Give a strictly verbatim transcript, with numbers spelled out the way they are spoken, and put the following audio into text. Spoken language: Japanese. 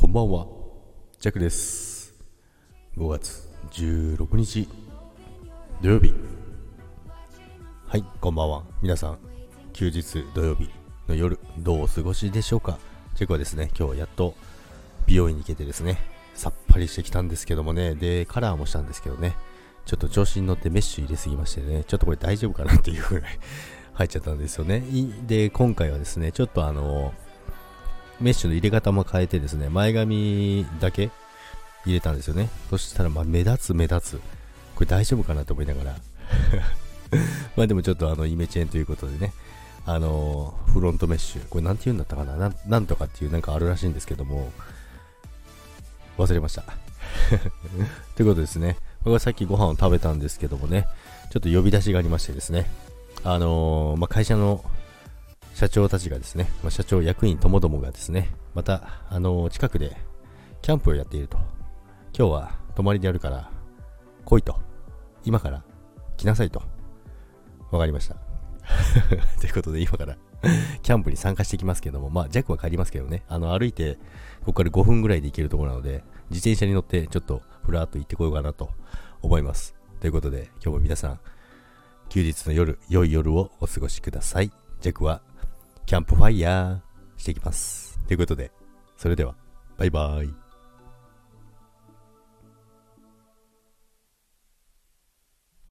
こんばんは、ジャックです。ごがつじゅうろくにち土曜日。はい、こんばんは。皆さん、休日土曜日の夜どうお過ごしでしょうか。ジャックはですね、今日やっと美容院に行けてですね、さっぱりしてきたんですけどもね。で、カラーもしたんですけどね、ちょっと調子に乗ってメッシュ入れすぎましてね、ちょっとこれ大丈夫かなっていうぐらい入っちゃったんですよね。で、今回はですね、ちょっとあのメッシュの入れ方も変えてですね、前髪だけ入れたんですよね。そしたらまあ目立つ目立つ、これ大丈夫かなと思いながらまあでもちょっとあのイメチェンということでね、あのフロントメッシュ、これなんて言うんだったかな、な ん, なんとかっていうなんかあるらしいんですけども、忘れましたということですね。僕はさっきご飯を食べたんですけどもね、ちょっと呼び出しがありましてですね、あのーまあ、会社の社長たちがですね、まあ、社長役員ともどもがですね、また、あのー、近くでキャンプをやっていると、今日は泊まりでやるから来いと、今から来なさいと。わかりましたということで、今からキャンプに参加してきますけども、まあジャックは帰りますけどね、あの歩いてここからごふんぐらいで行けるところなので、自転車に乗ってちょっとふらっと行ってこようかなと思います。ということで、今日も皆さん休日の夜、良い夜をお過ごしください。ジャックはキャンプファイヤーしてきます。ということで、それではバイバーイ。